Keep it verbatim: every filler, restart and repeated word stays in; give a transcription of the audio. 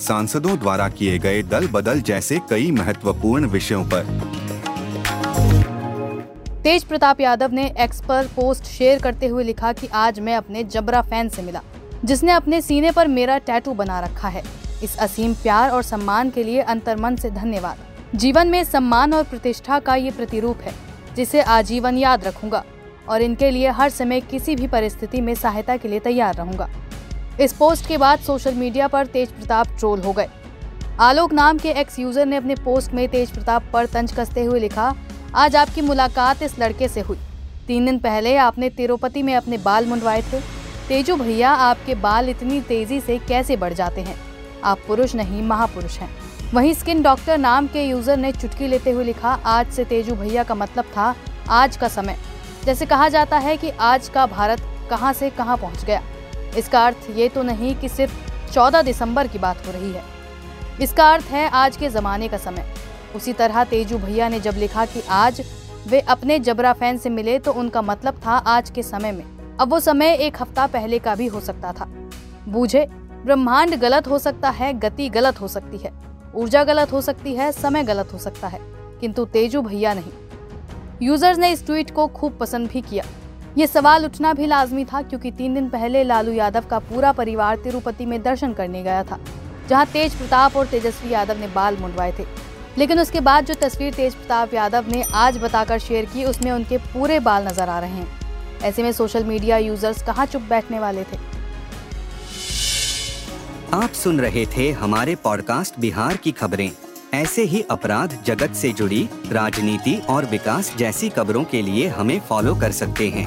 सांसदों द्वारा किए गए दल बदल जैसे कई महत्वपूर्ण विषयों पर। तेज प्रताप यादव ने एक्स पर पोस्ट शेयर करते हुए लिखा कि आज मैं अपने जबरा फैन से मिला, जिसने अपने सीने पर मेरा टैटू बना रखा है। इस असीम प्यार और सम्मान के लिए अंतर्मन से धन्यवाद। जीवन में सम्मान और प्रतिष्ठा का ये प्रतिरूप है जिसे आजीवन याद रखूंगा और इनके लिए हर समय किसी भी परिस्थिति में सहायता के लिए तैयार रहूंगा। इस पोस्ट के बाद सोशल मीडिया पर तेज प्रताप ट्रोल हो गए। आलोक नाम के एक्स यूजर ने अपने पोस्ट में तेज प्रताप पर तंज कसते हुए लिखा, आज आपकी मुलाकात इस लड़के से हुई। तीन दिन पहले आपने तिरुपति में अपने बाल मुंडवाए थे। तेजू भैया, आपके बाल इतनी तेजी से कैसे बढ़ जाते हैं? आप पुरुष नहीं महापुरुष हैं। वहीं स्किन डॉक्टर नाम के यूजर ने चुटकी लेते हुए लिखा, आज से तेजू भैया का मतलब था आज का समय। जैसे कहा जाता है कि आज का भारत कहां से कहां पहुंच गया। इसका अर्थ ये तो नहीं कि सिर्फ चौदह दिसंबर की बात हो रही है। इसका अर्थ है आज के ज़माने का समय। उसी तरह तेजू भैया ने जब लिखा कि आज वे अपने जबरा फैन से मिले तो उनका मतलब था आज के समय में। अब वो समय एक हफ्ता पहले का भी हो सकता था। बूझे ब्रह्मांड गलत हो सकता है, गति गलत हो सकती है, ऊर्जा गलत हो सकती है, समय गलत हो सकता है, किंतु तेजू भैया नहीं। यूजर्स ने इस ट्वीट को खूब पसंद भी किया। ये सवाल उठना भी लाजमी था क्योंकि तीन दिन पहले लालू यादव का पूरा परिवार तिरुपति में दर्शन करने गया था, जहां तेज प्रताप और तेजस्वी यादव ने बाल मुंडवाए थे। लेकिन उसके बाद जो तस्वीर तेज प्रताप यादव ने आज बताकर शेयर की, उसमें उनके पूरे बाल नजर आ रहे हैं। ऐसे में सोशल मीडिया यूजर्स कहाँ चुप बैठने वाले थे। आप सुन रहे थे हमारे पॉडकास्ट बिहार की खबरें। ऐसे ही अपराध जगत से जुड़ी, राजनीति और विकास जैसी खबरों के लिए हमें फॉलो कर सकते हैं।